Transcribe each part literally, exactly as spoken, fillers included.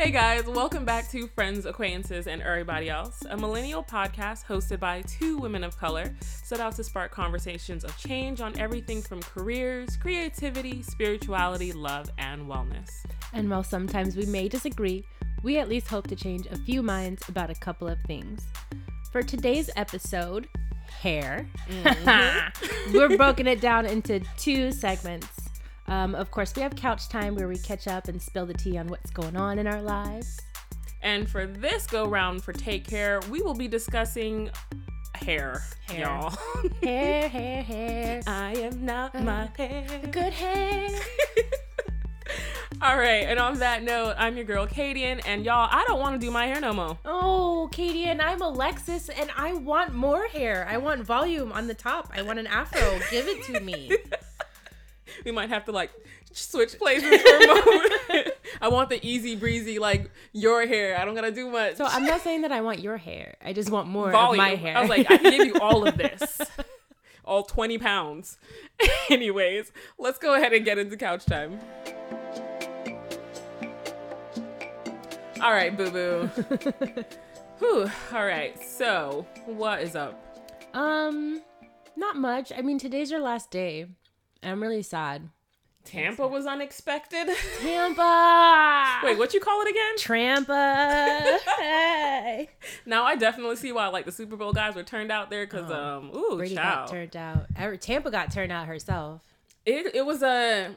Hey guys, welcome back to Friends, Acquaintances, and Everybody Else, a millennial podcast hosted by two women of color set out to spark conversations of change on everything from careers, creativity, spirituality, love, and wellness. And while sometimes we may disagree, we at least hope to change a few minds about a couple of things. For today's episode, hair, mm-hmm. we're broken it down into two segments. Um, of course, we have couch time where we catch up and spill the tea on what's going on in our lives. And for this go round for Take Care, we will be discussing hair, hair. y'all. Hair, hair, hair. I am not uh, my hair. Good hair. All right. And on that note, I'm your girl, Kadian. And y'all, I don't want to do my hair no more. Oh, Kadian, I'm Alexis and I want more hair. I want volume on the top. I want an afro. Give it to me. We might have to, like, switch places for a moment. I want the easy breezy, like, your hair. I don't got to do much. So I'm not saying that I want your hair. I just want more volume of my hair. I was like, I can give you all of this. All twenty pounds. Anyways, let's go ahead and get into couch time. All right, boo-boo. Whew. All right. So what is up? Um, not much. I mean, today's your last day. I'm really sad. Tampa was unexpected. Tampa! Wait, what you call it again? Trampa. Hey. Now I definitely see why, like, the Super Bowl guys were turned out there because, um, ooh, Brady child. got turned out. Tampa got turned out herself. It it was a,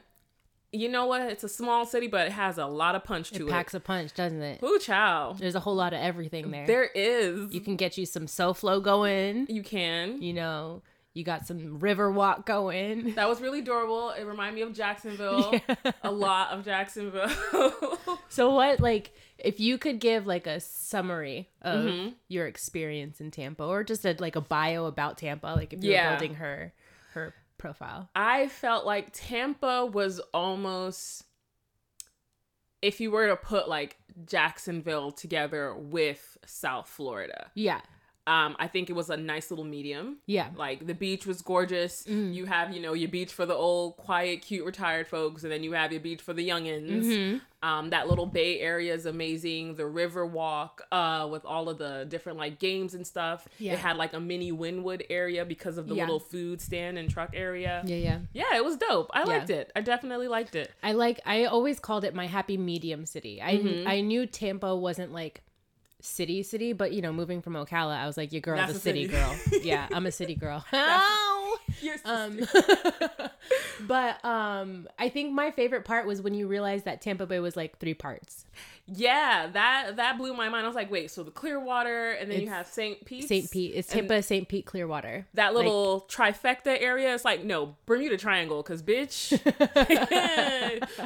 you know what? It's a small city, but it has a lot of punch to it. It packs a punch, doesn't it? Ooh, child. There's a whole lot of everything there. There is. You can get you some SoFlo going. You can. You know. You got some river walk going. That was really adorable. It reminded me of Jacksonville. Yeah. A lot of Jacksonville. So what, like, if you could give, like, a summary of mm-hmm. your experience in Tampa, or just a, like, a bio about Tampa, like, if you're yeah. building her her profile. I felt like Tampa was almost, if you were to put, like, Jacksonville together with South Florida. Yeah. Um, I think it was a nice little medium. Yeah. Like, the beach was gorgeous. Mm. You have, you know, your beach for the old, quiet, cute, retired folks. And then you have your beach for the youngins. Mm-hmm. Um, that little bay area is amazing. The river walk uh, with all of the different, like, games and stuff. Yeah. It had, like, a mini Wynwood area because of the yeah. little food stand and truck area. Yeah, yeah. Yeah, it was dope. I yeah. liked it. I definitely liked it. I like, I always called it my happy medium city. I mm-hmm. I knew Tampa wasn't, like, city city, but, you know, moving from Ocala, I was like, your girl's That's a city, city girl. Yeah, I'm a city girl. Oh, your sister. Um, but um, I think my favorite part was when you realized that Tampa Bay was, like, three parts. Yeah, that that blew my mind. I was like, wait, so the Clearwater, and then it's, you have Saint Pete. Saint Pete. It's Tampa, Saint Pete, Clearwater. That little, like, trifecta area. It's like, no, Bermuda Triangle, because, bitch,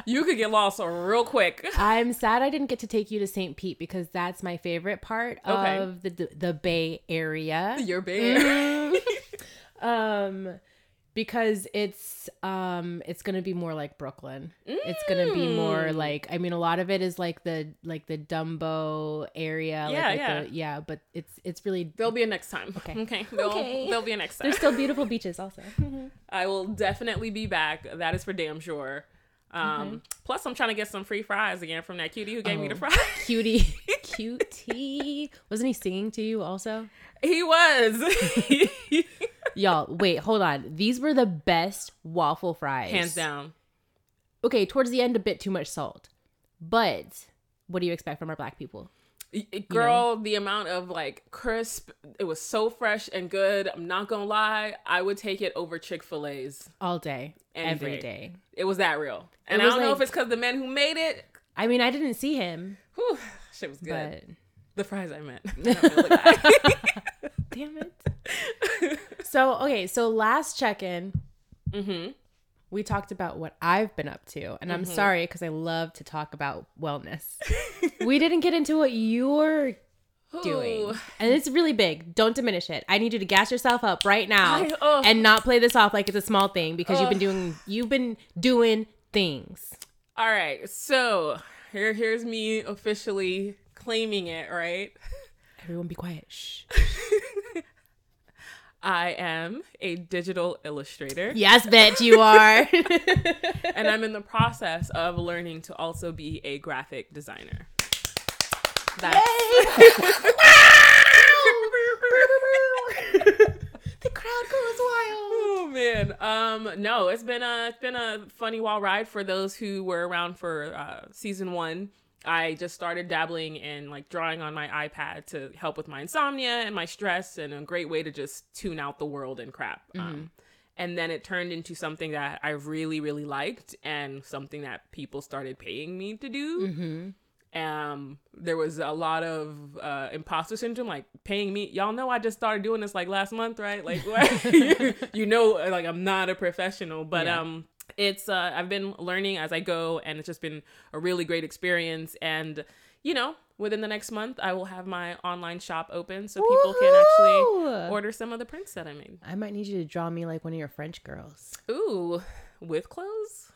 you could get lost real quick. I'm sad I didn't get to take you to Saint Pete because that's my favorite part okay. of the, the the Bay Area. Your Bay Area. um, because it's um it's gonna be more like Brooklyn. Mm. It's gonna be more like, I mean, a lot of it is like the like the Dumbo area. Yeah, like, like yeah, the, yeah. But it's it's really there'll be a next time. Okay, okay, there'll, okay. there'll be a next time. There's still beautiful beaches also. Mm-hmm. I will definitely be back. That is for damn sure. Um, mm-hmm. Plus, I'm trying to get some free fries again from that cutie who gave oh, me the fries. Cutie, cutie. Wasn't he singing to you also? He was. Y'all, wait, hold on. These were the best waffle fries, hands down. Okay, towards the end, a bit too much salt, but what do you expect from our black people? Girl, you know? The amount of, like, crisp, it was so fresh and good. I'm not gonna lie, I would take it over Chick-fil-A's all day, every day. day. It was that real, and I don't, like, know if it's because the man who made it. I mean, I didn't see him. Whew, shit was good. But... the fries I meant. Damn it. So okay, so last check-in. Mm-hmm. We talked about what I've been up to, and I'm mm-hmm. sorry because I love to talk about wellness. We didn't get into what you're doing, and it's really big. Don't diminish it. I need you to gas yourself up right now I, oh. and not play this off like it's a small thing because oh. you've been doing you've been doing things. All right, so here here's me officially claiming it. Right, everyone, be quiet. Shh. I am a digital illustrator. Yes, bitch, you are. And I'm in the process of learning to also be a graphic designer. Nice. The crowd goes wild. Oh man. Um, no, it's been a it's been a funny wild ride for those who were around for uh, season one. I just started dabbling in like drawing on my iPad to help with my insomnia and my stress, and a great way to just tune out the world and crap. Mm-hmm. Um, and then it turned into something that I really, really liked, and something that people started paying me to do. Mm-hmm. Um, there was a lot of uh, imposter syndrome, like paying me. Y'all know I just started doing this like last month, right? Like, you, you know, like I'm not a professional, but yeah. um, it's uh, I've been learning as I go, and it's just been a really great experience. And you know, within the next month, I will have my online shop open so people Woohoo! Can actually order some of the prints that I made. I might need you to draw me like one of your French girls. Ooh, with clothes.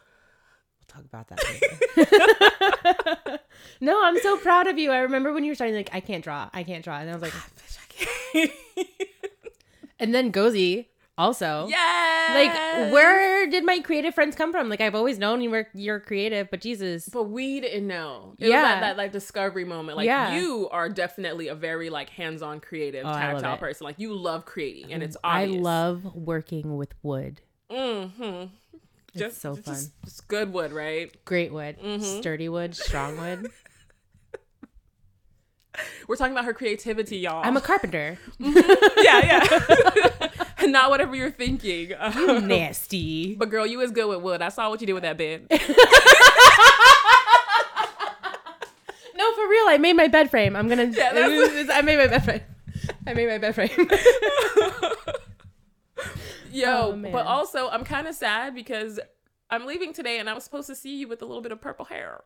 Talk about that later. No, I'm so proud of you. I remember when you were starting, like, I can't draw. I can't draw. And I was like, I can't. And then Gozi also. Yeah. Like, where did my creative friends come from? Like, I've always known you were, you're creative, but Jesus. But we didn't know. It yeah. was that, that, like, discovery moment. Like, yeah. you are definitely a very, like, hands-on creative, oh, tactile person. Like, you love creating, and it's obvious. I love working with wood. Mm-hmm. Just, it's so fun. Just, just good wood, right? Great wood. Mm-hmm. Sturdy wood. Strong wood. We're talking about her creativity, y'all. I'm a carpenter. Mm-hmm. Yeah, yeah. Not whatever you're thinking. You nasty. But girl, you was good with wood. I saw what you did with that bed. No, for real. I made my bed frame. I'm going to... Yeah, I made my bed frame. I made my bed frame. Yo, oh, but also I'm kind of sad because I'm leaving today and I was supposed to see you with a little bit of purple hair.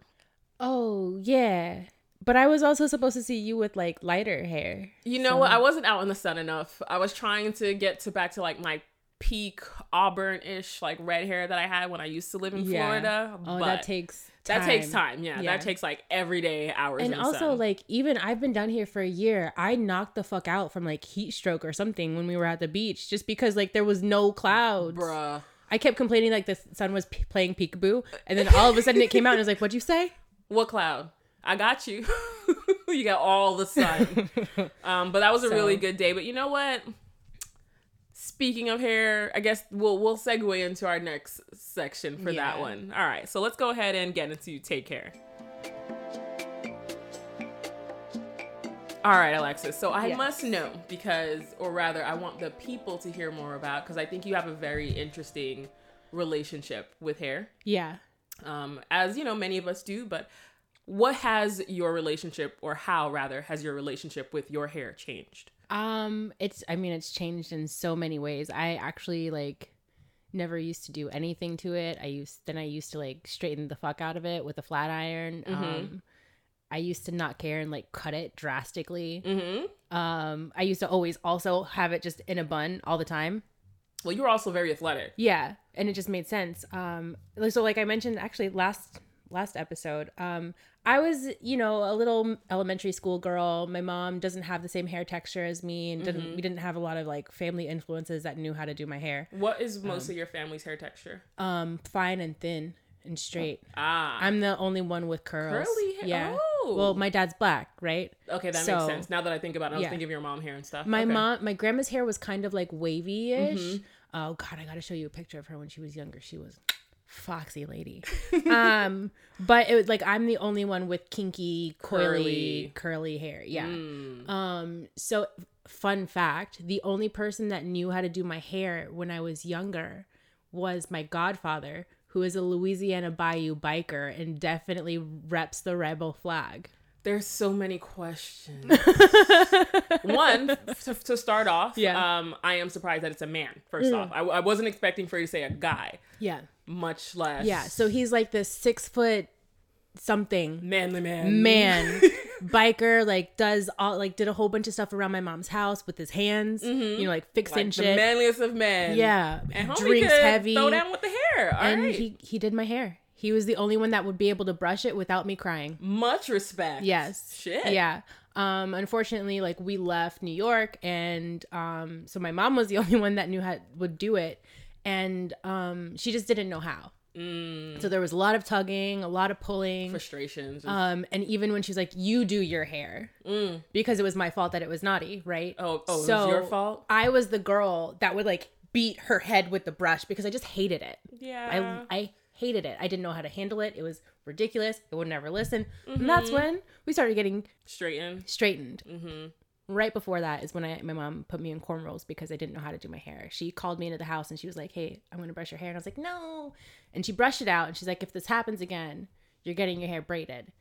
Oh, yeah. But I was also supposed to see you with like lighter hair. You know so. What? I wasn't out in the sun enough. I was trying to get to back to like my peak auburn-ish like red hair that I had when I used to live in yeah. Florida. Oh, but that takes time. That takes time. Yeah, yeah. That takes like everyday hours. And in also sun. Like even I've been down here for a year. I knocked the fuck out from like heat stroke or something when we were at the beach just because like there was no clouds. Bruh. I kept complaining like the sun was p- playing peekaboo, and then all of a sudden it came out and I was like, what'd you say? What cloud? I got you. You got all the sun. um, but that was a so. really good day. But you know what? Speaking of hair, I guess we'll we'll segue into our next section for yeah. that one. All right, so let's go ahead and get into Take Care. All right, Alexis. So I yes. must know because, or rather, I want the people to hear more about because I think you have a very interesting relationship with hair. Yeah. Um, as you know, many of us do. But what has your relationship, or how rather, has your relationship with your hair changed? Um, it's, I mean, it's changed in so many ways. I actually like never used to do anything to it. I used, then I used to like straighten the fuck out of it with a flat iron. Mm-hmm. Um, I used to not care and like cut it drastically. Mm-hmm. Um, I used to always also have it just in a bun all the time. Well, you were also very athletic. Yeah. And it just made sense. Um, so like I mentioned actually last, last episode, um, I was, you know, a little elementary school girl. My mom doesn't have the same hair texture as me, and didn't, mm-hmm. we didn't have a lot of like family influences that knew how to do my hair. What is mostly um, your family's hair texture? Um, fine and thin and straight. Ah, I'm the only one with curls. Curly hair. Yeah. Oh. Well, my dad's black, right? Okay, that so, makes sense. Now that I think about it, I was yeah. thinking of your mom hair and stuff. My okay. mom, my grandma's hair was kind of like wavy-ish. Mm-hmm. Oh God, I got to show you a picture of her when she was younger. She was. Foxy lady. Um, but it was like I'm the only one with kinky, coily, curly, curly hair. Yeah. Mm. Um, so fun fact, the only person that knew how to do my hair when I was younger was my godfather, who is a Louisiana Bayou biker and definitely reps the rebel flag. There's so many questions. One, to, to start off, yeah. um, I am surprised that it's a man, first mm. off. I, I wasn't expecting for you to say a guy. Yeah. Much less. Yeah, so he's like this six foot something. Manly man. Man. Biker, like does all, like did a whole bunch of stuff around my mom's house with his hands. Mm-hmm. You know, like fixing like shit. The manliest of men. Yeah. And drinks heavy. Throw down with the hair. All and right. he, he did my hair. He was the only one that would be able to brush it without me crying. Much respect. Yes. Shit. Yeah. Um, unfortunately, like we left New York, and um, so my mom was the only one that knew how would do it. And um, she just didn't know how. Mm. So there was a lot of tugging, a lot of pulling, frustrations. Um, and even when she's like, "You do your hair," mm. because it was my fault that it was naughty, right? Oh, oh, so it was your fault. I was the girl that would like beat her head with the brush because I just hated it. Yeah, I I hated it. I didn't know how to handle it. It was ridiculous. I would never listen. Mm-hmm. And that's when we started getting straightened. Straightened. Mm-hmm. Right before that is when I my mom put me in cornrows because I didn't know how to do my hair. She called me into the house and she was like, "Hey, I'm going to brush your hair." And I was like, "No." And she brushed it out and she's like, "If this happens again, you're getting your hair braided."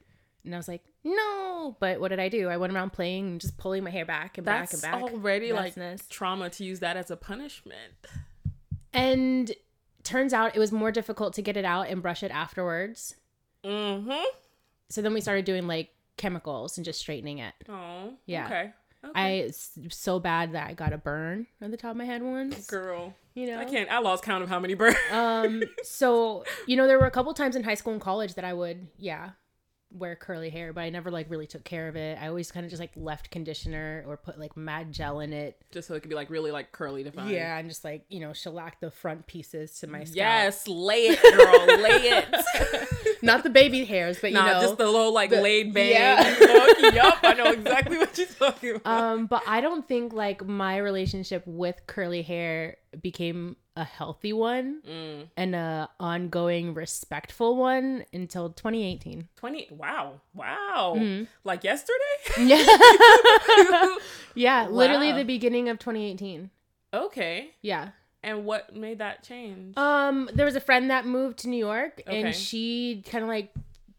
And I was like, "No." But what did I do? I went around playing and just pulling my hair back and That's back and back. Already Messiness. Like trauma to use that as a punishment. And turns out it was more difficult to get it out and brush it afterwards. Mm-hmm. So then we started doing like chemicals and just straightening it. Oh, yeah. Okay. Okay. I it's so bad that I got a burn on the top of my head once. Girl, you know I can't. I lost count of how many burns. um, so you know there were a couple times in high school and college that I would, yeah, wear curly hair, but I never like really took care of it. I always kind of just like left conditioner or put like mad gel in it, just so it could be like really like curly defined. Yeah, and just like you know shellac the front pieces to my scalp. Yes, lay it, girl, lay it. Not the baby hairs, but you nah, know. just the little, like, the, laid bang yeah. look. Yup, I know exactly what you're talking about. Um, but I don't think, like, my relationship with curly hair became a healthy one mm. and a ongoing respectful one until twenty eighteen. twenty Wow. Wow. Mm-hmm. Like yesterday? Yeah. yeah, wow. Literally the beginning of twenty eighteen. Okay. Yeah. And what made that change? Um, there was a friend that moved to New York, okay. and she kind of like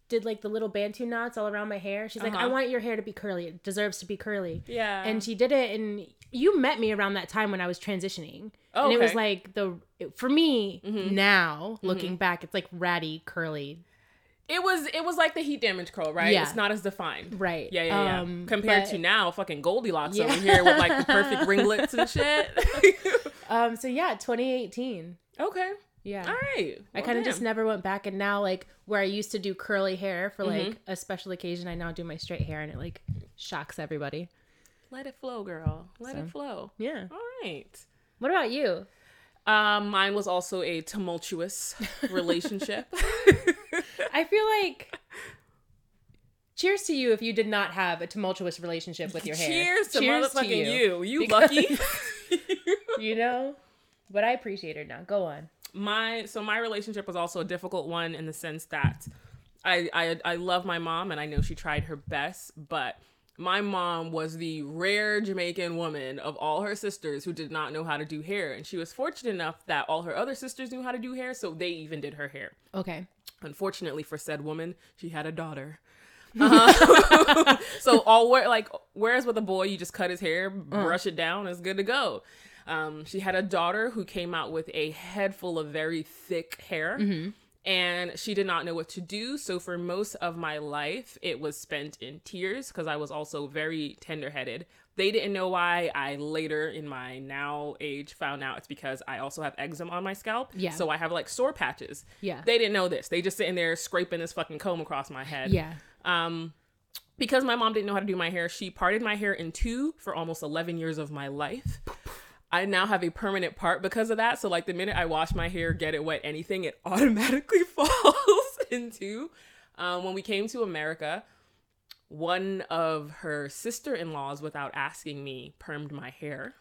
did like the little Bantu knots all around my hair. She's uh-huh. like, "I want your hair to be curly. It deserves to be curly." Yeah. And she did it, and you met me around that time when I was transitioning. Oh, and it okay. was like the it, for me mm-hmm. now mm-hmm. looking back, it's like ratty curly. It was it was like the heat damage curl, right? Yeah. It's not as defined. Right. Yeah, yeah, yeah. Um, Compared but, to now, fucking Goldilocks yeah. over here with like the perfect ringlets and shit. um. So yeah, twenty eighteen. Okay. Yeah. All right. Well, I kind of just never went back. And now like where I used to do curly hair for like mm-hmm. a special occasion, I now do my straight hair and it like shocks everybody. Let it flow, girl. Let so, it flow. Yeah. All right. What about you? Um, mine was also a tumultuous relationship. I feel like cheers to you if you did not have a tumultuous relationship with your hair. Cheers to cheers motherfucking to you. You, you because, lucky. you know, but I appreciate it now. Go on. My so my relationship was also a difficult one in the sense that I, I I love my mom and I know she tried her best, but my mom was the rare Jamaican woman of all her sisters who did not know how to do hair, and she was fortunate enough that all her other sisters knew how to do hair, so they even did her hair. Okay. Unfortunately for said woman, she had a daughter. Uh, so all where like whereas with a boy, you just cut his hair, brush mm. it down, it's good to go. Um, she had a daughter who came out with a head full of very thick hair, mm-hmm. and she did not know what to do. So for most of my life, it was spent in tears because I was also very tender-headed. They didn't know why. I later in my now age found out it's because I also have eczema on my scalp. Yeah. So I have like sore patches. Yeah. They didn't know this. They just sitting there scraping this fucking comb across my head. Yeah. Um, because my mom didn't know how to do my hair, she parted my hair in two for almost eleven years of my life. I now have a permanent part because of that. So like the minute I wash my hair, get it wet, anything, it automatically falls in two. Um, when we came to America, one of her sister-in-laws, without asking me, permed my hair.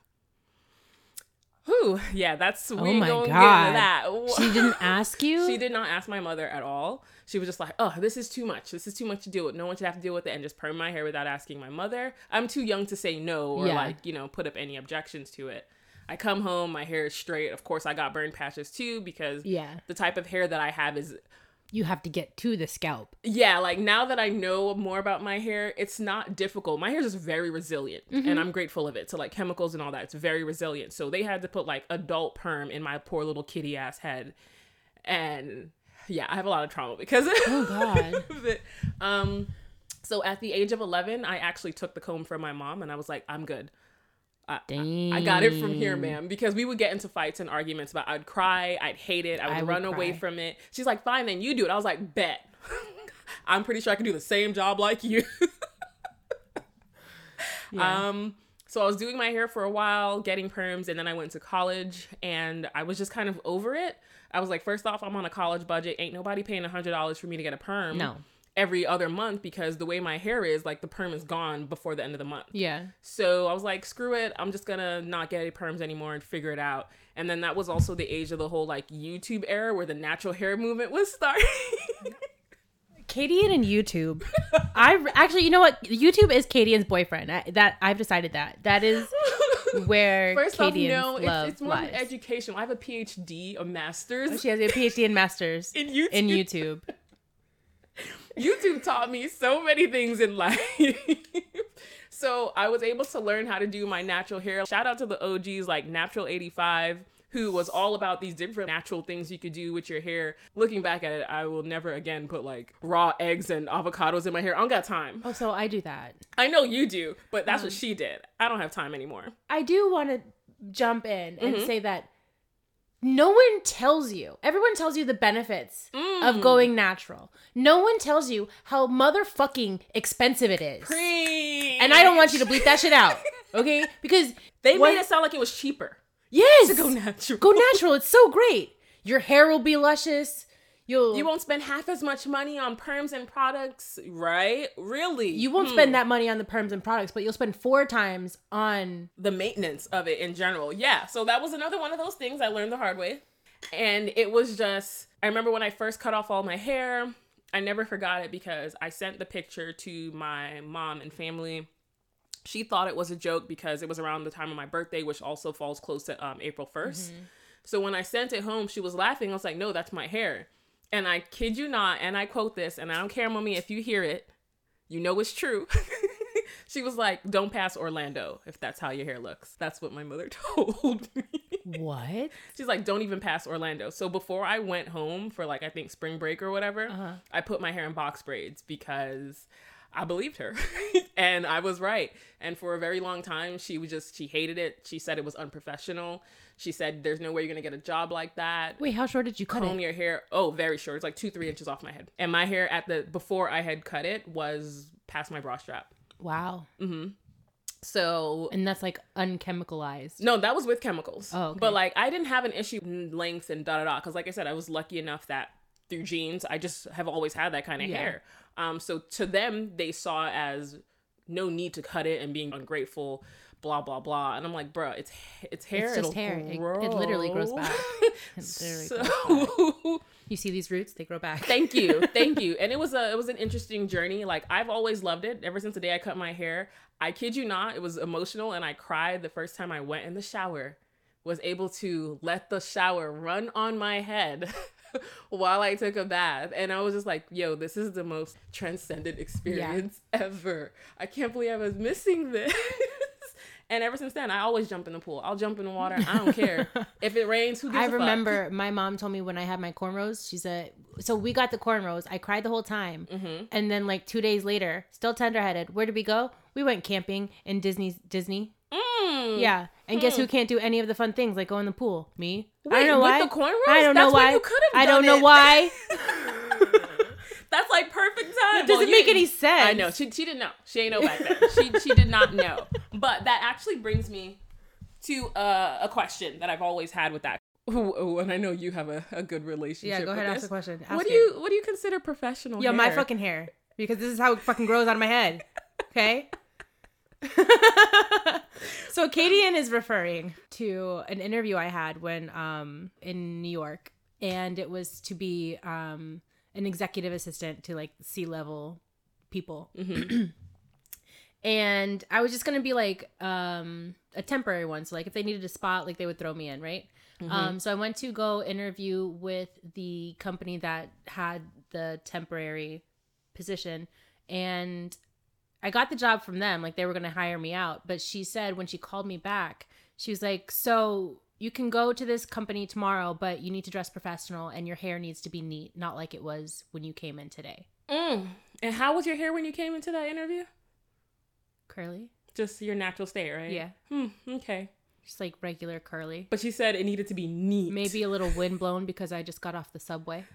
Whew, yeah, that's, oh we gonna get into that. She didn't ask you? She did not ask my mother at all. She was just like, "Oh, this is too much. This is too much to deal with. No one should have to deal with it," and just perm my hair without asking my mother. I'm too young to say no or yeah. like, you know, put up any objections to it. I come home, my hair is straight. Of course, I got burn patches too because yeah. the type of hair that I have is... You have to get to the scalp. Yeah, like now that I know more about my hair, it's not difficult. My hair is very resilient, mm-hmm. and I'm grateful of it. So like chemicals and all that, it's very resilient. So they had to put like adult perm in my poor little kitty ass head, and yeah, I have a lot of trauma because oh god. But, um, so at the age of eleven, I actually took the comb from my mom, and I was like, "I'm good. I, I, I got it from here, ma'am," because we would get into fights and arguments, but I'd cry, I'd hate it, I would, I would run cry. away from it. She's like, "Fine, then you do it." I was like, "Bet." I'm pretty sure I can do the same job like you. yeah. Um, so I was doing my hair for a while, getting perms, and then I went to college, and I was just kind of over it. I was like, first off, I'm on a college budget. Ain't nobody paying one hundred dollars for me to get a perm. No. Every other month, because the way my hair is, like, the perm is gone before the end of the month. Yeah. So I was like, screw it. I'm just going to not get any perms anymore and figure it out. And then that was also the age of the whole, like, YouTube era where the natural hair movement was starting. Kadian and YouTube. I actually, you know what? YouTube is Kadian's boyfriend. I, that I've decided that. That is where First Kadian's off, no, love it's, it's more lies. Educational. I have a P H D, a master's. Oh, she has a P H D and master's. in YouTube. In YouTube. YouTube taught me so many things in life. So I was able to learn how to do my natural hair. Shout out to the O Gs like Natural eighty-five, who was all about these different natural things you could do with your hair. Looking back at it, I will never again put like raw eggs and avocados in my hair. I don't got time. Oh, so I do that. I know you do, but that's um, what she did. I don't have time anymore. I do want to jump in and mm-hmm. say that no one tells you. Everyone tells you the benefits mm. of going natural. No one tells you how motherfucking expensive it is. Preach. And I don't want you to bleep that shit out, okay? Because they what, made it sound like it was cheaper. Yes. To go natural. Go natural. It's so great. Your hair will be luscious. You'll you won't spend half as much money on perms and products, right? Really? You won't hmm. spend that money on the perms and products, but you'll spend four times on the maintenance of it in general. Yeah. So that was another one of those things I learned the hard way. And it was just, I remember when I first cut off all my hair, I never forgot it because I sent the picture to my mom and family. She thought it was a joke because it was around the time of my birthday, which also falls close to um, April first. Mm-hmm. So when I sent it home, she was laughing. I was like, no, that's my hair. And I kid you not, and I quote this, and I don't care, mommy, if you hear it, you know it's true. She was like, don't pass Orlando if that's how your hair looks. That's what my mother told me. What? She's like, don't even pass Orlando. So before I went home for like, I think spring break or whatever, uh-huh. I put my hair in box braids because I believed her. And I was right. And for a very long time, she was just, she hated it. She said it was unprofessional. She said, there's no way you're going to get a job like that. Wait, how short did you cut it? Comb your hair. Oh, very short. It's like two, three inches off my head. And my hair at the, before I had cut it was past my bra strap. Wow. Mm-hmm. So. And that's like unchemicalized. No, that was with chemicals. Oh, okay. But like, I didn't have an issue with length and da da da. Because like I said, I was lucky enough that through genes, I just have always had that kind of yeah. hair. Um, so to them, they saw it as no need to cut it and being ungrateful, blah, blah, blah. And I'm like, bruh, it's, it's hair. It's just hair. It, it literally grows back. It literally so... grows back. You see these roots? They grow back. Thank you. Thank you. And it was a, it was an interesting journey. Like, I've always loved it. Ever since the day I cut my hair, I kid you not, it was emotional. And I cried the first time I went in the shower, was able to let the shower run on my head while I took a bath. And I was just like, yo, this is the most transcendent experience yeah. ever. I can't believe I was missing this. And ever since then, I always jump in the pool. I'll jump in the water. I don't care. If it rains, who gives I a remember fuck? My mom told me when I had my cornrows, she said, so we got the cornrows. I cried the whole time. Mm-hmm. And then like two days later, still tenderheaded. Where did we go? We went camping in Disney's Disney. Mm. Yeah. And mm. guess who can't do any of the fun things like go in the pool? Me. Wait, I don't know why. The cornrows? I don't That's know why. You I don't know it. Why. That's like perfect time. It doesn't well, make any sense. I know. She she didn't know. She ain't know back then. she she did not know. But that actually brings me to uh, a question that I've always had with that. Ooh, ooh, and I know you have a, a good relationship. Yeah, go ahead and ask the question. Ask what do you it. What do you consider professional? Yo, hair? My fucking hair, because this is how it fucking grows out of my head. Okay. So Kadian is referring to an interview I had when um in New York, and it was to be um an executive assistant to like C-level people. Mm-hmm. And I was just gonna be like um a temporary one, so like if they needed a spot, like they would throw me in, right? Mm-hmm. um so I went to go interview with the company that had the temporary position, and I got the job from them. Like, they were going to hire me out. But she said when she called me back, she was like, so you can go to this company tomorrow, but you need to dress professional and your hair needs to be neat, not like it was when you came in today. Mm. And how was your hair when you came into that interview? Curly. Just your natural state, right? Yeah. Hmm. Okay. Just like regular curly. But she said it needed to be neat. Maybe a little windblown because I just got off the subway.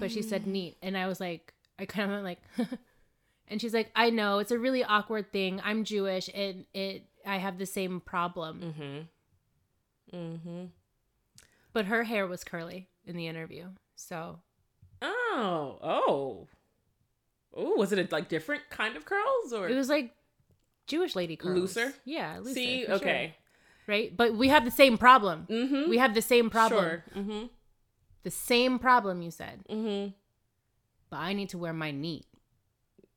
But she said neat. And I was like, I kind of went like... And she's like, I know, it's a really awkward thing. I'm Jewish, and it I have the same problem. Mm-hmm. Mm-hmm. But her hair was curly in the interview, so. Oh, oh. Oh, was it a, like different kind of curls, or? It was like Jewish lady curls. Looser? Yeah, looser. See, okay. Sure. Right? But we have the same problem. Mm-hmm. We have the same problem. Sure. Mm-hmm. The same problem you said. Mm-hmm. But I need to wear mine neat.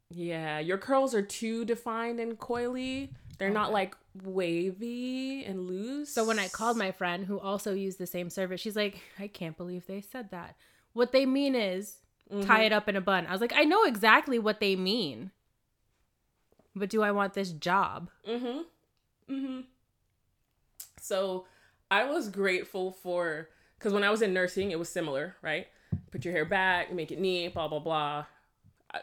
Yeah, your curls are too defined and coily. They're not like wavy and loose. So when I called my friend who also used the same service, she's like, I can't believe they said that. What they mean is mm-hmm. tie it up in a bun. I was like, I know exactly what they mean. But do I want this job? Mm-hmm. Mm-hmm. So I was grateful for, because when I was in nursing, it was similar, right? Put your hair back, make it neat, blah, blah, blah.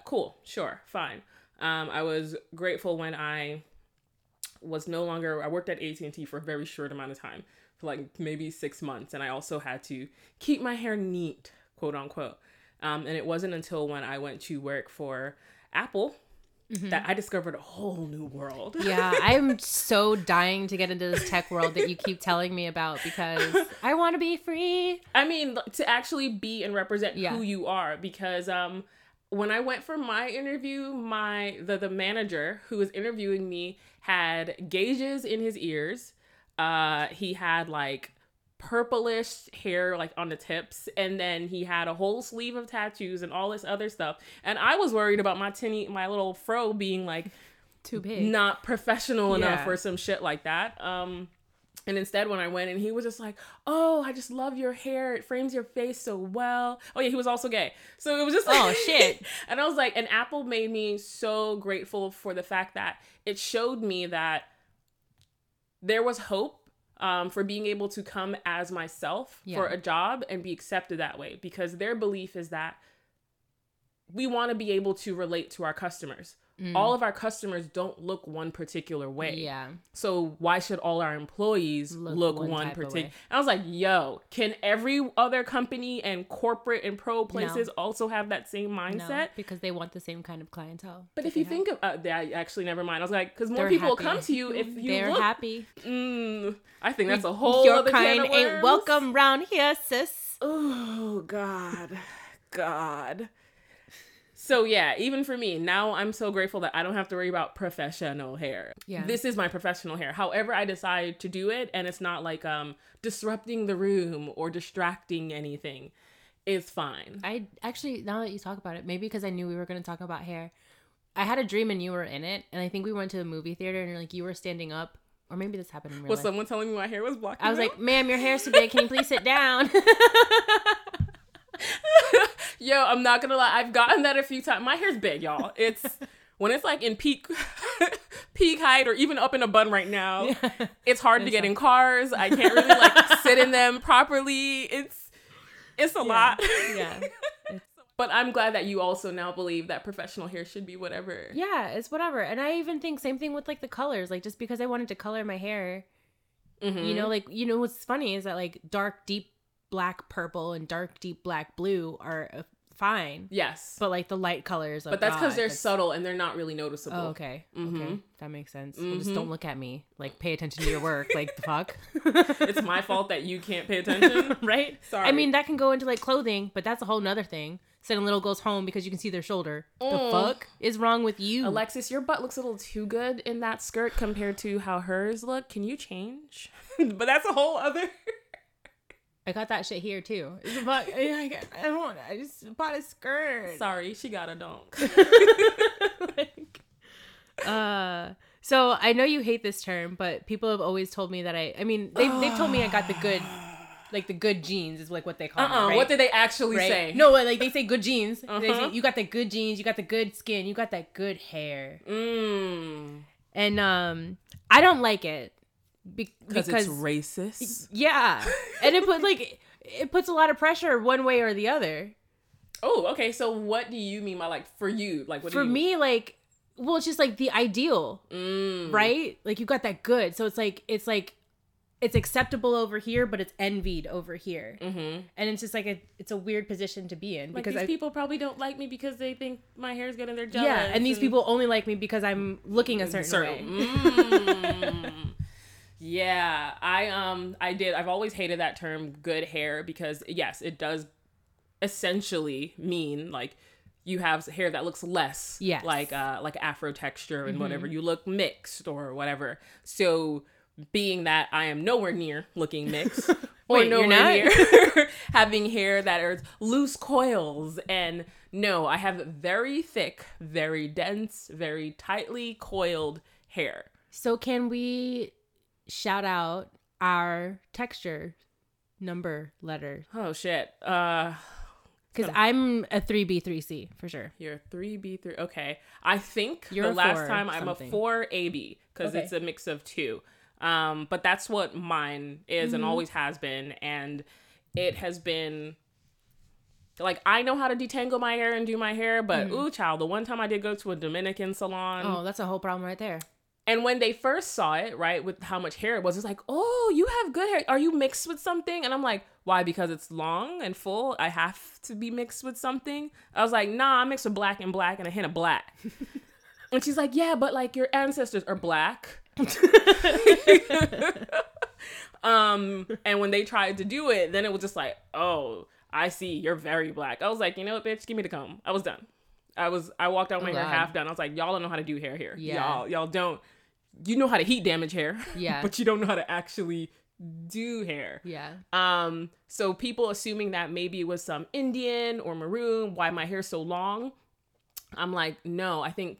Cool. Sure. Fine. Um, I was grateful when I was no longer, I worked at A T and T for a very short amount of time, for like maybe six months. And I also had to keep my hair neat, quote unquote. Um, and it wasn't until when I went to work for Apple mm-hmm. that I discovered a whole new world. Yeah. I'm so dying to get into this tech world that you keep telling me about, because I want to be free. I mean, to actually be and represent yeah. who you are, because, um, when I went for my interview, my the, the manager who was interviewing me had gauges in his ears. Uh, he had like purplish hair like on the tips, and then he had a whole sleeve of tattoos and all this other stuff. And I was worried about my tinny, my little fro being like too big, not professional yeah. enough or some shit like that. Um, And instead, when I went in, he was just like, oh, I just love your hair. It frames your face so well. Oh, yeah, he was also gay. So it was just like... Oh, shit. And I was like, and Apple made me so grateful for the fact that it showed me that there was hope um, for being able to come as myself yeah. for a job and be accepted that way. Because their belief is that we want to be able to relate to our customers. Mm. All of our customers don't look one particular way. Yeah. So why should all our employees look, look one, one particular? I was like, yo, can every other company and corporate and pro places no. also have that same mindset? No, because they want the same kind of clientele. But if you have. think of, uh, yeah, actually, never mind. I was like, because more They're people happy. will come to you if you They're look. They're happy. Mm, I think that's a whole Your other kind can of worms. Ain't welcome round here, sis. Oh, God. God. So yeah, even for me, now I'm so grateful that I don't have to worry about professional hair. Yeah. This is my professional hair. However I decide to do it, and it's not like um disrupting the room or distracting anything, is fine. I actually, now that you talk about it, maybe because I knew we were going to talk about hair, I had a dream and you were in it, and I think we went to a movie theater and like you were standing up, or maybe this happened in real life. Was someone telling me my hair was blocking I was out? Like, ma'am, your hair's too big. Can you please sit down? Yo, I'm not gonna lie, I've gotten that a few times. My hair's big, y'all. It's when it's like in peak peak height, or even up in a bun right now. Yeah. It's hard it's to get hard. in cars. I can't really like sit in them properly. It's it's a yeah. lot. Yeah. It's- but I'm glad that you also now believe that professional hair should be whatever. Yeah, it's whatever. And I even think same thing with like the colors. Like just because I wanted to color my hair, mm-hmm. you know, like you know what's funny is that like dark, deep black purple and dark deep black blue are uh, fine. Yes. But like the light colors. Like, but that's because they're that's... subtle and they're not really noticeable. Oh, okay. Mm-hmm. Okay. That makes sense. Mm-hmm. Well, just don't look at me. Like pay attention to your work. Like the fuck. It's my fault that you can't pay attention. Right? Sorry. I mean, that can go into like clothing, but that's a whole nother thing. Sending little girls home because you can see their shoulder. Mm. The fuck is wrong with you? Alexis, your butt looks a little too good in that skirt compared to how hers look. Can you change? But that's a whole other... I got that shit here too. It's about, I don't want I just bought a skirt. Sorry, she got a donk. like, uh, so I know you hate this term, but people have always told me that I, I mean, they've, they've told me I got the good, like the good genes is like what they call uh-uh, them, right? What did they actually right? say? No, like they say good genes. Uh-huh. They say, you got the good genes, you got the good skin, you got that good hair. Mm. And um, I don't like it. Be- because it's racist. Yeah. And it puts like it puts a lot of pressure one way or the other. Oh, okay. So what do you mean by like for you? Like what For do you- me like well it's just like the ideal. Mm. Right? Like you got that good. So it's like it's like it's acceptable over here, but it's envied over here. Mm-hmm. And it's just like a, it's a weird position to be in. Like because these I, people probably don't like me because they think my hair's good and they're jealous. Yeah, and, and these people only like me because I'm looking a certain, certain. way. Mm. Yeah, I um I did. I've always hated that term good hair because yes, it does essentially mean like you have hair that looks less yes. like uh like afro texture and mm-hmm. whatever. You look mixed or whatever. So being that I am nowhere near looking mixed or Wait, nowhere near having hair that are loose coils, and no, I have very thick, very dense, very tightly coiled hair. So can we shout out our texture, number, letter? Oh shit. Uh Because I'm a three B, three C for sure. You're a three B, three. Okay. I think You're the last time I'm something. a four A B because okay. it's a mix of two. Um, but that's what mine is mm-hmm. and always has been. And it has been like, I know how to detangle my hair and do my hair, but mm-hmm. ooh, child, the one time I did go to a Dominican salon. Oh, that's a whole problem right there. And when they first saw it, right, with how much hair it was, it's like, oh, you have good hair. Are you mixed with something? And I'm like, why? Because it's long and full. I have to be mixed with something. I was like, nah, I'm mixed with black and black and a hint of black. And she's like, yeah, but like your ancestors are black. um, and when they tried to do it, then it was just like, oh, I see. You're very black. I was like, you know what, bitch? Give me the comb. I was done. I was, I walked out with my hair half done. I was like, y'all don't know how to do hair here. Yeah. Y'all, y'all don't. You know how to heat damage hair, yeah, but you don't know how to actually do hair. Yeah. Um. So people assuming that maybe it was some Indian or maroon, why my hair's so long. I'm like, no, I think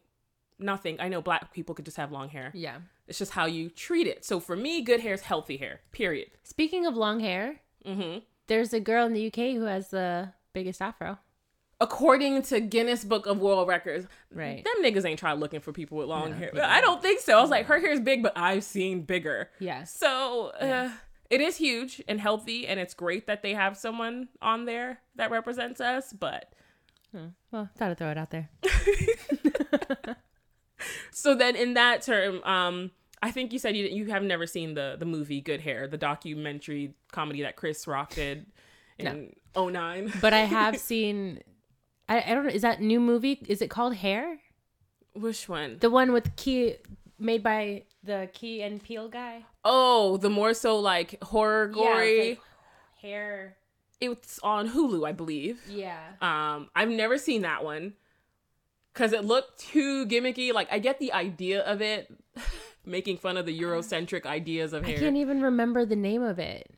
nothing. I know black people could just have long hair. Yeah. It's just how you treat it. So for me, good hair is healthy hair, period. Speaking of long hair, mm-hmm. there's a girl in the U K who has the biggest afro. According to Guinness Book of World Records, right? Them niggas ain't trying looking for people with long no, hair. I don't think so. I was no. like, her hair is big, but I've seen bigger. Yes. So uh, yeah. it is huge and healthy, and it's great that they have someone on there that represents us. But hmm. well, gotta throw it out there. So then, in that term, um, I think you said you you have never seen the the movie Good Hair, the documentary comedy that Chris Rock did in no. oh nine. But I have seen. I, I don't know. Is that new movie? Is it called Hair? Which one? The one with Key, made by the Key and Peele guy. Oh, the more so like horror gory. Yeah, like Hair. It's on Hulu, I believe. Yeah. Um, I've never seen that one because it looked too gimmicky. Like I get the idea of it, making fun of the Eurocentric ideas of hair. I can't even remember the name of it.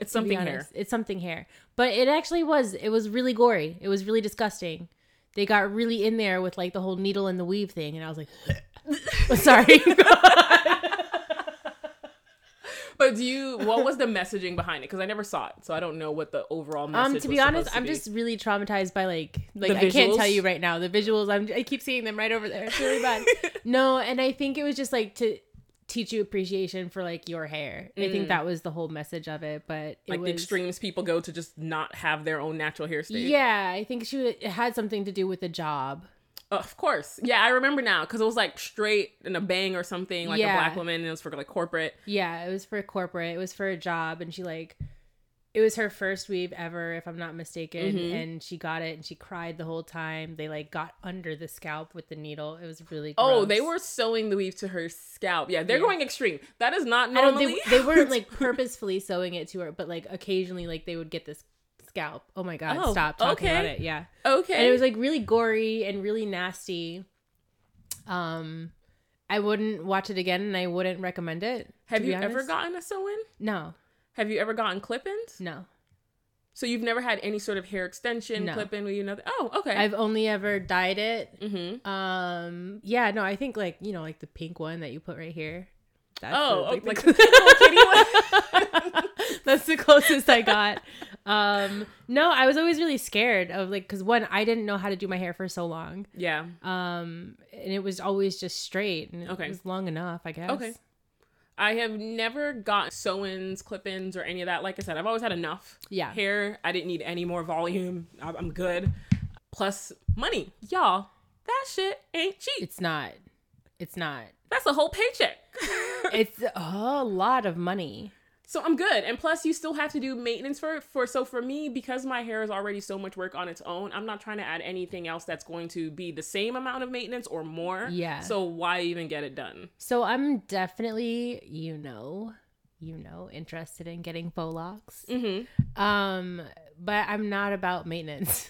It's something hair. It's something hair. But it actually was. It was really gory. It was really disgusting. They got really in there with like the whole needle and the weave thing. And I was like, oh, sorry. But do you, what was the messaging behind it? Because I never saw it. So I don't know what the overall message was. Um, to be was honest, to I'm be. just really traumatized by like, like I can't tell you right now. The visuals, I'm, I keep seeing them right over there. It's really bad. No, and I think it was just like to teach you appreciation for like your hair. Mm. I think that was the whole message of it, but it like was... the extremes people go to just not have their own natural hair state. Yeah, I think she it had something to do with the job. Uh, of course, yeah, I remember now because it was like straight and a bang or something, like yeah. a black woman, and it was for like corporate. Yeah, it was for corporate. It was for a job, and she like it was her first weave ever, if I'm not mistaken, mm-hmm. and she got it and she cried the whole time. They like got under the scalp with the needle. It was really gross. Oh, they were sewing the weave to her scalp. Yeah, they're yeah. going extreme. That is not normally. I don't, they, they weren't like purposefully sewing it to her, but like occasionally like they would get this scalp. Oh my God, oh, stop talking okay. about it. Yeah. Okay. And it was like really gory and really nasty. Um, I wouldn't watch it again and I wouldn't recommend it. Have you ever gotten a sew-in? No. Have you ever gotten clip-ins? No. So you've never had any sort of hair extension, no. clip-in, you know? Oh, okay. I've only ever dyed it. Mm-hmm. Um, yeah, no, I think like, you know, like the pink one that you put right here. That's oh, the, like, oh, like the pink one. That's the closest I got. Um, no, I was always really scared of like, because one, I didn't know how to do my hair for so long. Yeah. Um, and it was always just straight. And it okay. was long enough, I guess. Okay. I have never got sew-ins, clip-ins, or any of that. Like I said, I've always had enough yeah. hair. I didn't need any more volume. I'm good. Plus money. Y'all, that shit ain't cheap. It's not. It's not. That's a whole paycheck. It's a lot of money. So I'm good. And plus, you still have to do maintenance for it. For, so for me, because my hair is already so much work on its own, I'm not trying to add anything else that's going to be the same amount of maintenance or more. Yeah. So why even get it done? So I'm definitely, you know, you know, interested in getting faux locks. Mm-hmm. Um, but I'm not about maintenance.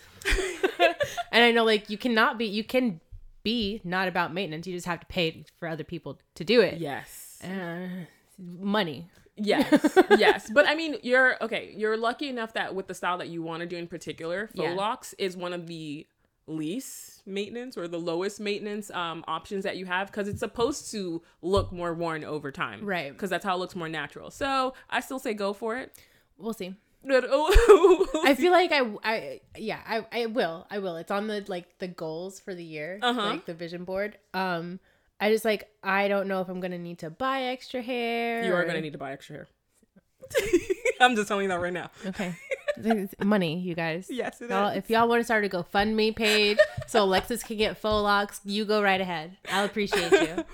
And I know, like, you cannot be, you can be not about maintenance. You just have to pay for other people to do it. Yes. Uh, money. Yes, yes. But I mean, you're okay. You're lucky enough that with the style that you want to do in particular, faux yeah. locks is one of the least maintenance or the lowest maintenance um, options that you have, because it's supposed to look more worn over time. Right. Because that's how it looks more natural. So I still say go for it. We'll see. I feel like I, I yeah, I, I will. I will. It's on the, like, the goals for the year, uh-huh. like the vision board. Um, I just, like, I don't know if I'm going to need to buy extra hair. You are or... going to need to buy extra hair. I'm just telling you that right now. Okay. It's money, you guys. Yes, it y'all, is. If y'all want to start a GoFundMe page so Alexis can get faux locks, you go right ahead. I'll appreciate you.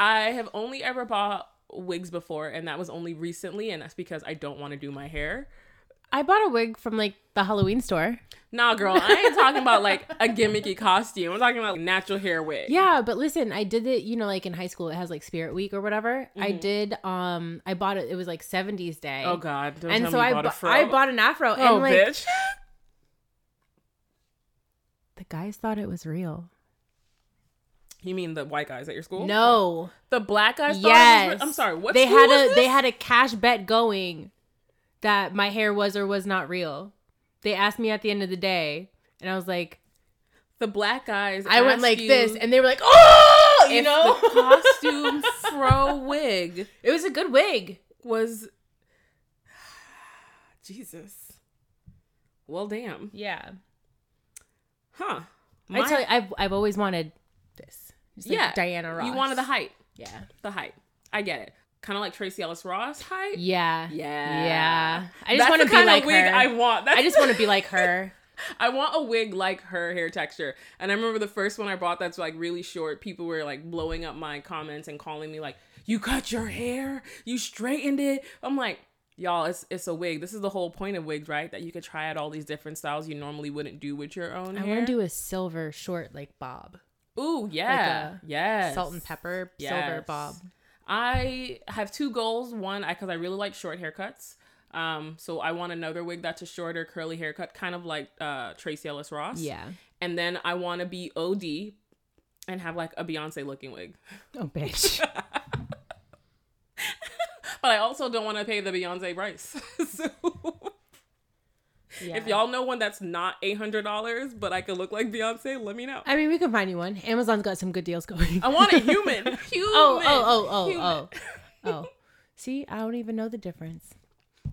I have only ever bought wigs before, and that was only recently, and that's because I don't want to do my hair. I bought a wig from, like, the Halloween store. Nah, girl, I ain't talking about, like, a gimmicky costume. I'm talking about, like, natural hair wig. Yeah, but listen, I did it, you know, like, in high school, it has, like, Spirit Week or whatever. Mm-hmm. I did, um, I bought it, it was, like, seventies day. Oh, God. Don't and tell so me you I, bought a fro. I bought an afro. Oh, and, like, bitch. The guys thought it was real. You mean the white guys at your school? No. The black guys thought yes. it was real? I'm sorry, what they school had was a, this? They had a cash bet going that my hair was or was not real. They asked me at the end of the day, and I was like, the black guys I went like this, and they were like, oh, you know, the costume fro wig. It was a good wig. Was Jesus. Well, damn. Yeah. Huh. My... I tell you, I've I've always wanted this. Just yeah, like Diana Ross. You wanted the hype. Yeah, the hype. I get it. Kind of like Tracee Ellis Ross height. Yeah. Yeah. Yeah. I just want to be like her. That's the kind of wig I want. That's I just want to be like her. I want a wig like her hair texture. And I remember the first one I bought that's, like, really short. People were, like, blowing up my comments and calling me, like, you cut your hair. You straightened it. I'm like, y'all, it's it's a wig. This is the whole point of wigs, right? That you could try out all these different styles you normally wouldn't do with your own I hair. I want to do a silver short, like, bob. Ooh, yeah. Like a yes. salt and pepper yes. silver bob. I have two goals. One, I because I really like short haircuts. Um, so I want another wig that's a shorter, curly haircut, kind of like uh, Tracee Ellis Ross. Yeah. And then I want to be O D and have, like, a Beyonce looking wig. Oh, bitch. But I also don't want to pay the Beyonce price. So yeah. If y'all know one that's not eight hundred dollars, but I could look like Beyonce, let me know. I mean, we can find you one. Amazon's got some good deals going. I want a human. Human. Oh, oh, oh, oh, human. oh. Oh. See, I don't even know the difference.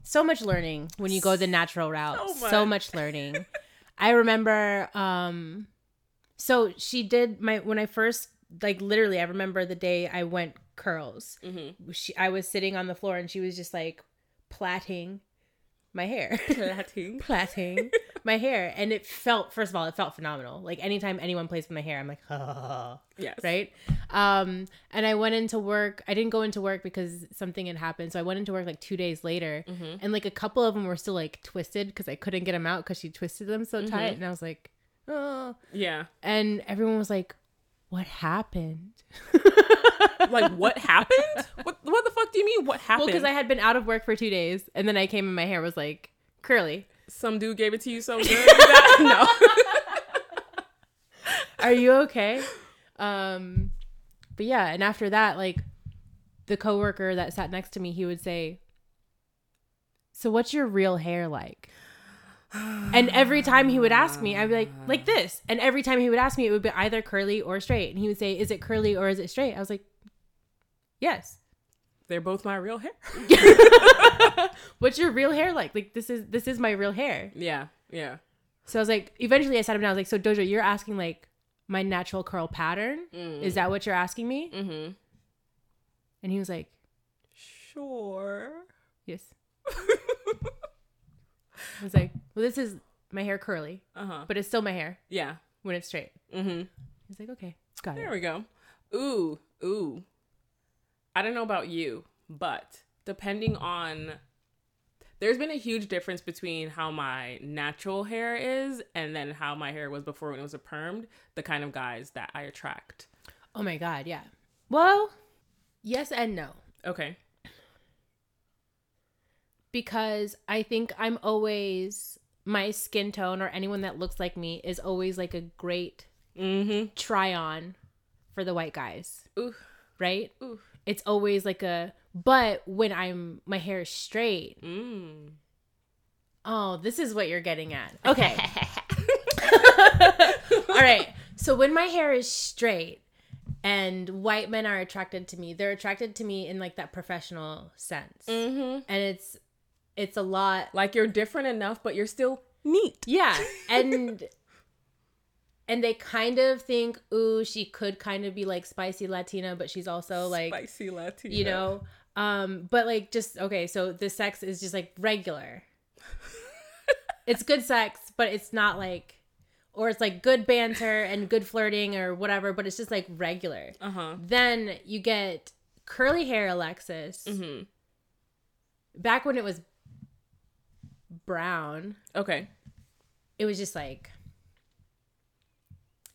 So much learning when you go the natural route. So much, so much learning. I remember, um, so she did my, when I first, like, literally, I remember the day I went curls. Mm-hmm. She, I was sitting on the floor, and she was just, like, plaiting my hair. Plaiting. Plaiting my hair. And it felt, first of all, it felt phenomenal. Like, anytime anyone plays with my hair, I'm like, oh. Yes. Right? Um, and I went into work. I didn't go into work because something had happened. So I went into work, like, two days later. Mm-hmm. And, like, a couple of them were still, like, twisted because I couldn't get them out because she twisted them so mm-hmm. tight. And I was like, oh. Yeah. And everyone was like, what happened? Like, what happened? What what the fuck do you mean, what happened? Well, because I had been out of work for two days, and then I came and my hair was, like, curly. Some dude gave it to you so good. No. Are you okay? Um, but yeah, and after that, like, the coworker that sat next to me, he would say, so what's your real hair like? And every time he would ask me, I'd be like, like this. And every time he would ask me, it would be either curly or straight. And he would say, is it curly or is it straight? I was like, yes. They're both my real hair. What's your real hair like? Like, this is this is my real hair. Yeah. Yeah. So I was like, eventually I sat him down. I was like, so Doja, you're asking, like, my natural curl pattern? Mm. Is that what you're asking me? Mm-hmm. And he was like, sure. Yes. I was like, well, this is my hair curly, uh-huh. but it's still my hair. Yeah. When it's straight. Mm-hmm. He's like, okay, got there it. There we go. Ooh, ooh. I don't know about you, but depending on there's been a huge difference between how my natural hair is and then how my hair was before when it was a permed, the kind of guys that I attract. Oh my God, yeah. Well, yes and no. Okay. Because I think I'm always, my skin tone or anyone that looks like me is always like a great mm-hmm. try on for the white guys. Ooh. Right? Ooh. It's always like a, but when I'm, my hair is straight. Mm. Oh, this is what you're getting at. Okay. All right. So when my hair is straight and white men are attracted to me, they're attracted to me in like that professional sense. Mm-hmm. And it's, it's a lot. Like you're different enough, but you're still neat. Yeah. And and they kind of think, ooh, she could kind of be like spicy Latina, but she's also like spicy Latina, you know. Um, but like just okay, so the sex is just like regular. It's good sex, but it's not like, or it's like good banter and good flirting or whatever, but it's just like regular. Uh huh. Then you get curly hair, Alexis. Mm-hmm. Back when it was brown, okay, it was just like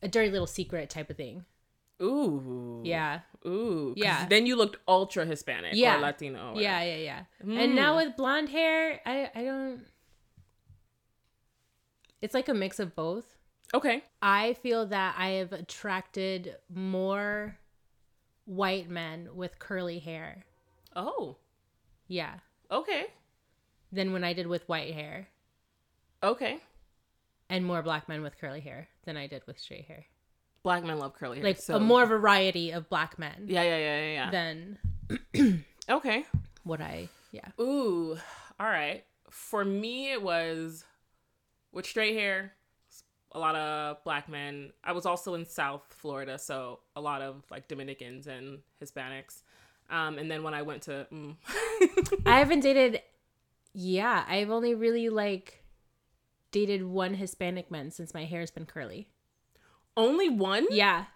a dirty little secret type of thing. Ooh. Yeah. Ooh. Yeah. Then you looked ultra Hispanic yeah. or Latino. Or yeah, yeah, yeah. Mm. And now with blonde hair, I, I don't... It's like a mix of both. Okay. I feel that I have attracted more white men with curly hair. Oh. Yeah. Okay. Than when I did with white hair. Okay. And more black men with curly hair than I did with straight hair. Black men love curly hair. Like so. A more variety of black men. Yeah, yeah, yeah, yeah, yeah. Than okay. What I, yeah. Ooh, all right. For me, it was with straight hair, a lot of black men. I was also in South Florida, so a lot of like Dominicans and Hispanics. Um, and then when I went to... Mm. I haven't dated... Yeah, I've only really like... dated one Hispanic man since my hair's been curly. Only one? Yeah.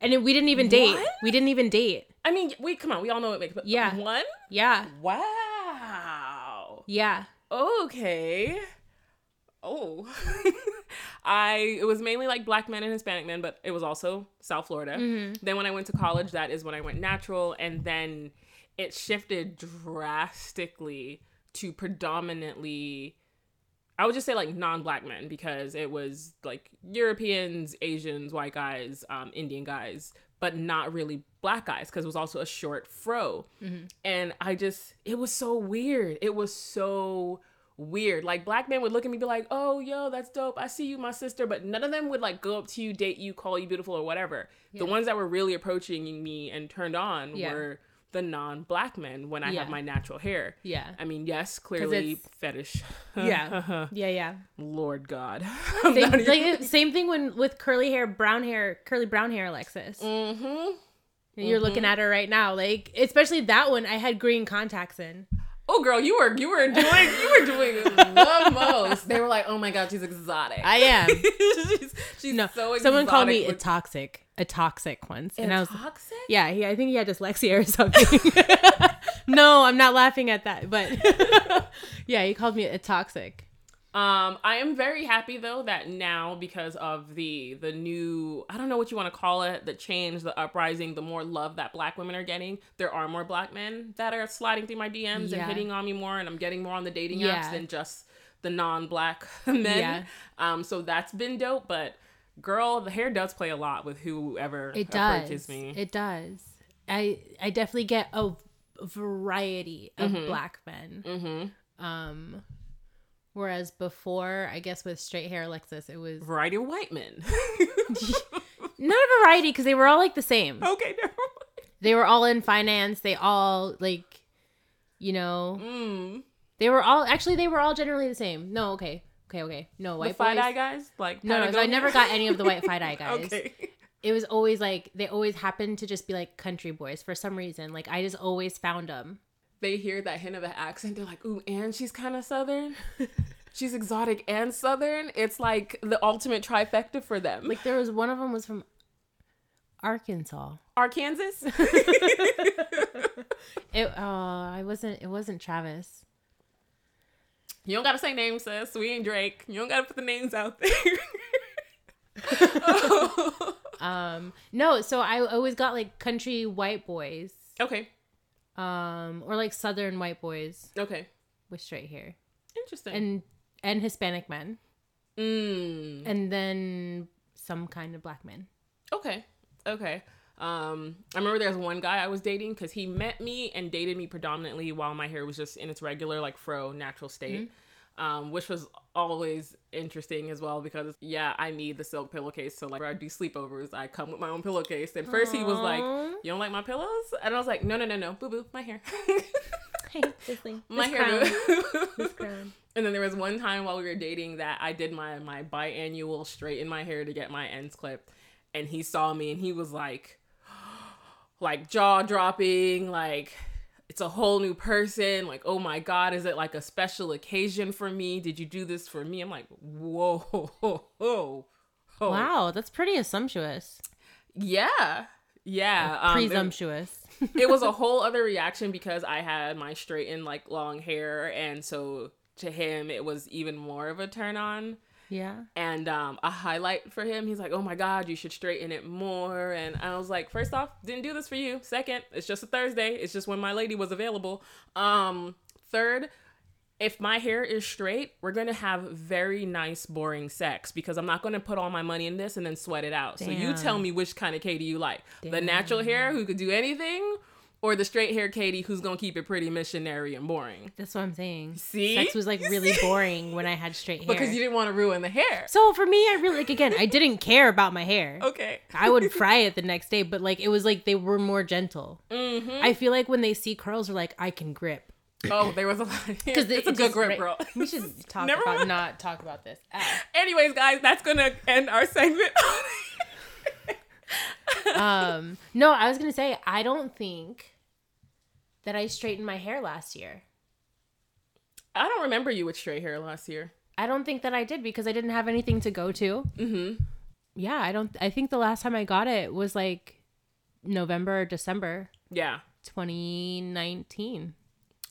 And it, we didn't even date. One? We didn't even date. I mean, we come on. We all know what makes. But yeah. One? Yeah. Wow. Yeah. Okay. Oh. I, it was mainly like black men and Hispanic men, but it was also South Florida. Mm-hmm. Then when I went to college, that is when I went natural. And then it shifted drastically to predominantly... I would just say, like, non-black men because it was, like, Europeans, Asians, white guys, um, Indian guys, but not really black guys because it was also a short fro. Mm-hmm. And I just, it was so weird. It was so weird. Like, black men would look at me and be like, oh, yo, that's dope. I see you, my sister. But none of them would, like, go up to you, date you, call you beautiful or whatever. Yeah. The ones that were really approaching me and turned on yeah. were... the non-black men when I yeah. have my natural hair. Yeah. I mean, yes, clearly fetish. Yeah. Yeah, yeah. Lord God. Same, even... like, same thing when with curly hair, brown hair, curly brown hair, Alexis. Mm-hmm. And you're mm-hmm. looking at her right now. Like, especially that one, I had green contacts in. Oh, girl, you were you were doing you were doing the most. They were like, oh my God, she's exotic. I am. she's she's no, so exotic. Someone called me with... a toxic. A toxic once. And I was toxic? Yeah, he, I think he had dyslexia or something. No, I'm not laughing at that. But yeah, he called me a toxic. Um, I am very happy, though, that now because of the the new, I don't know what you want to call it, the change, the uprising, the more love that black women are getting, there are more black men that are sliding through my D Ms yeah. and hitting on me more. And I'm getting more on the dating yeah. apps than just the non-black men. Yeah. Um, so that's been dope. But girl, the hair does play a lot with whoever it does. Approaches me. It does. I I definitely get a variety of mm-hmm. black men. Mm-hmm. Um, whereas before, I guess with straight hair, Alexis, it was... variety of white men. Not a variety, because they were all like the same. Okay, never mind. They were all in finance. They all like, you know... Mm. They were all... Actually, they were all generally the same. No, okay. Okay, okay. No, white the five boys. Eye guys? Like, no, no, so I never got any of the white five eye guys. Okay. It was always like, they always happened to just be like country boys for some reason. Like, I just always found them. They hear that hint of an accent. They're like, ooh, and she's kind of Southern. She's exotic and Southern. It's like the ultimate trifecta for them. Like, there was one of them was from Arkansas. Arkansas? it, oh, I wasn't, it wasn't Travis. You don't got to say names, sis. We ain't Drake. You don't got to put the names out there. um, no, so I always got, like, country white boys. Okay. Um, or, like, southern white boys. Okay. With straight hair. Interesting. And and Hispanic men. Mm. And then some kind of black men. Okay. Okay. Um, I remember there was one guy I was dating because he met me and dated me predominantly while my hair was just in its regular, like, fro natural state, mm-hmm. um, which was always interesting as well because, yeah, I need the silk pillowcase. So, like, where I do sleepovers, I come with my own pillowcase. And first Aww. He was like, you don't like my pillows? And I was like, no, no, no, no. Boo-boo. My hair. Hey, this thing. My this hair. This crown. And then there was one time while we were dating that I did my, my biannual straight in my hair to get my ends clipped. And he saw me and he was like, like jaw dropping, like it's a whole new person. Like, oh my God, is it like a special occasion for me? Did you do this for me? I'm like, whoa, ho, ho, ho. Wow, that's pretty assumptuous. Yeah, yeah, um, presumptuous. It, it was a whole other reaction because I had my straightened like long hair, and so to him it was even more of a turn on. Yeah. And um, a highlight for him, he's like, oh my God, you should straighten it more. And I was like, first off, didn't do this for you. Second, it's just a Thursday. It's just when my lady was available. Um, third, if my hair is straight, we're going to have very nice, boring sex because I'm not going to put all my money in this and then sweat it out. Damn. So you tell me which kind of Katie you like. Damn. The natural hair who could do anything, or the straight hair Katie who's going to keep it pretty missionary and boring. That's what I'm saying. See? Sex was like really boring when I had straight hair. Because you didn't want to ruin the hair. So for me, I really, like, again, I didn't care about my hair. Okay. I would fry it the next day, but like, it was like they were more gentle. Mm-hmm. I feel like when they see curls, they're like, I can grip. Oh, there was a lot of hair. It's it, a good grip, bro. We should talk Never about, mind. not talk about this. Ah. Anyways, guys, that's going to end our segment. um, no, I was going to say, I don't think... that I straightened my hair last year. I don't remember you with straight hair last year. I don't think that I did because I didn't have anything to go to. Mm-hmm. Yeah, I don't. I think the last time I got it was like November or December. Yeah. twenty nineteen.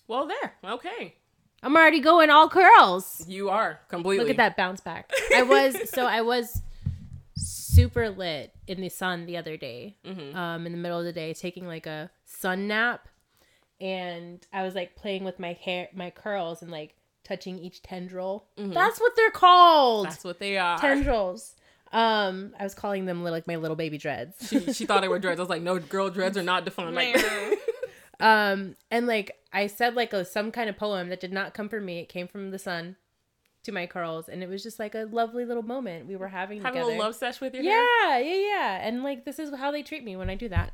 Well, there. Okay. I'm already going all curls. You are completely. Look at that bounce back. I was so I was super lit in the sun the other day. Mm-hmm. Um, in the middle of the day, taking like a sun nap. And I was like playing with my hair, my curls, and like touching each tendril. Mm-hmm. That's what they're called. That's what they are. Tendrils. Um, I was calling them like my little baby dreads. She, she thought they were dreads. I was like, no, girl, dreads are not defined like that. Um, and like I said, like a some kind of poem that did not come from me. It came from the sun to my curls, and it was just like a lovely little moment we were having, having together. Having a love sesh with your yeah, hair. Yeah, yeah, yeah. And like this is how they treat me when I do that.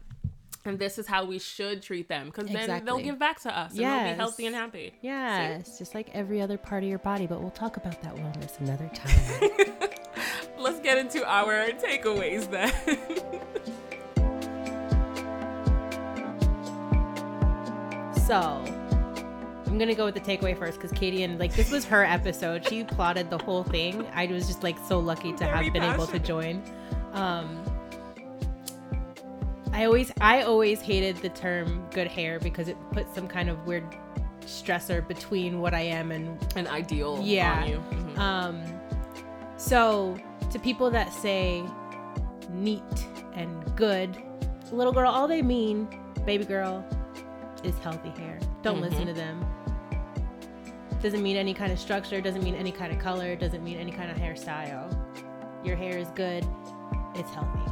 And this is how we should treat them. Because then exactly. They'll give back to us. And yes. We'll be healthy and happy. Yeah. It's just like every other part of your body. But we'll talk about that wellness another time. Let's get into our takeaways then. So, I'm going to go with the takeaway first. Because Kadian, like, this was her episode. She plotted the whole thing. I was just, like, so lucky to Very have been passionate. able to join. Um... I always I always hated the term good hair because it puts some kind of weird stressor between what I am and an ideal yeah. on you. Mm-hmm. Um, so to people that say neat and good, little girl, all they mean, baby girl, is healthy hair. Don't mm-hmm. listen to them. Doesn't mean any kind of structure, doesn't mean any kind of color, doesn't mean any kind of hairstyle. Your hair is good, it's healthy.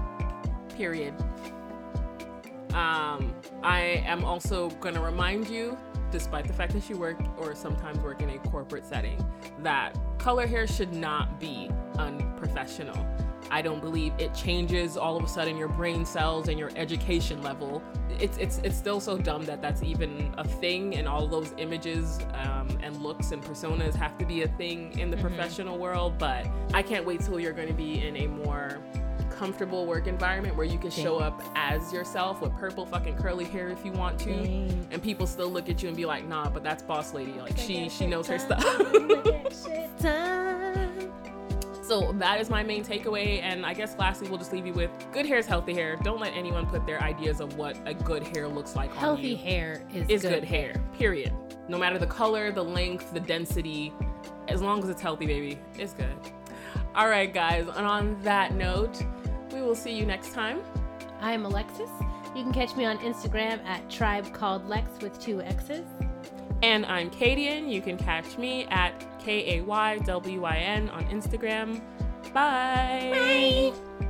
Period. Um, I am also going to remind you, despite the fact that you work or sometimes work in a corporate setting, that color hair should not be unprofessional. I don't believe it changes all of a sudden your brain cells and your education level. It's it's it's still so dumb that that's even a thing, and all those images um, and looks and personas have to be a thing in the mm-hmm. professional world. But I can't wait till you're going to be in a more comfortable work environment where you can Thanks. show up as yourself with purple fucking curly hair if you want to, Thanks. and people still look at you and be like, nah, but that's boss lady, like she she knows her stuff. So that is my main takeaway, and I guess lastly we'll just leave you with good hair is healthy hair. Don't let anyone put their ideas of what a good hair looks like healthy on you. Hair is, is good, good hair. hair period. No matter the color, the length, the density, As long as it's healthy, baby, it's good. All right, guys. And on that note, we will see you next time. I'm Alexis. You can catch me on Instagram at Tribe Called Lex with two X's. And I'm Kadian. You can catch me at K A Y W Y N on Instagram. Bye. Bye.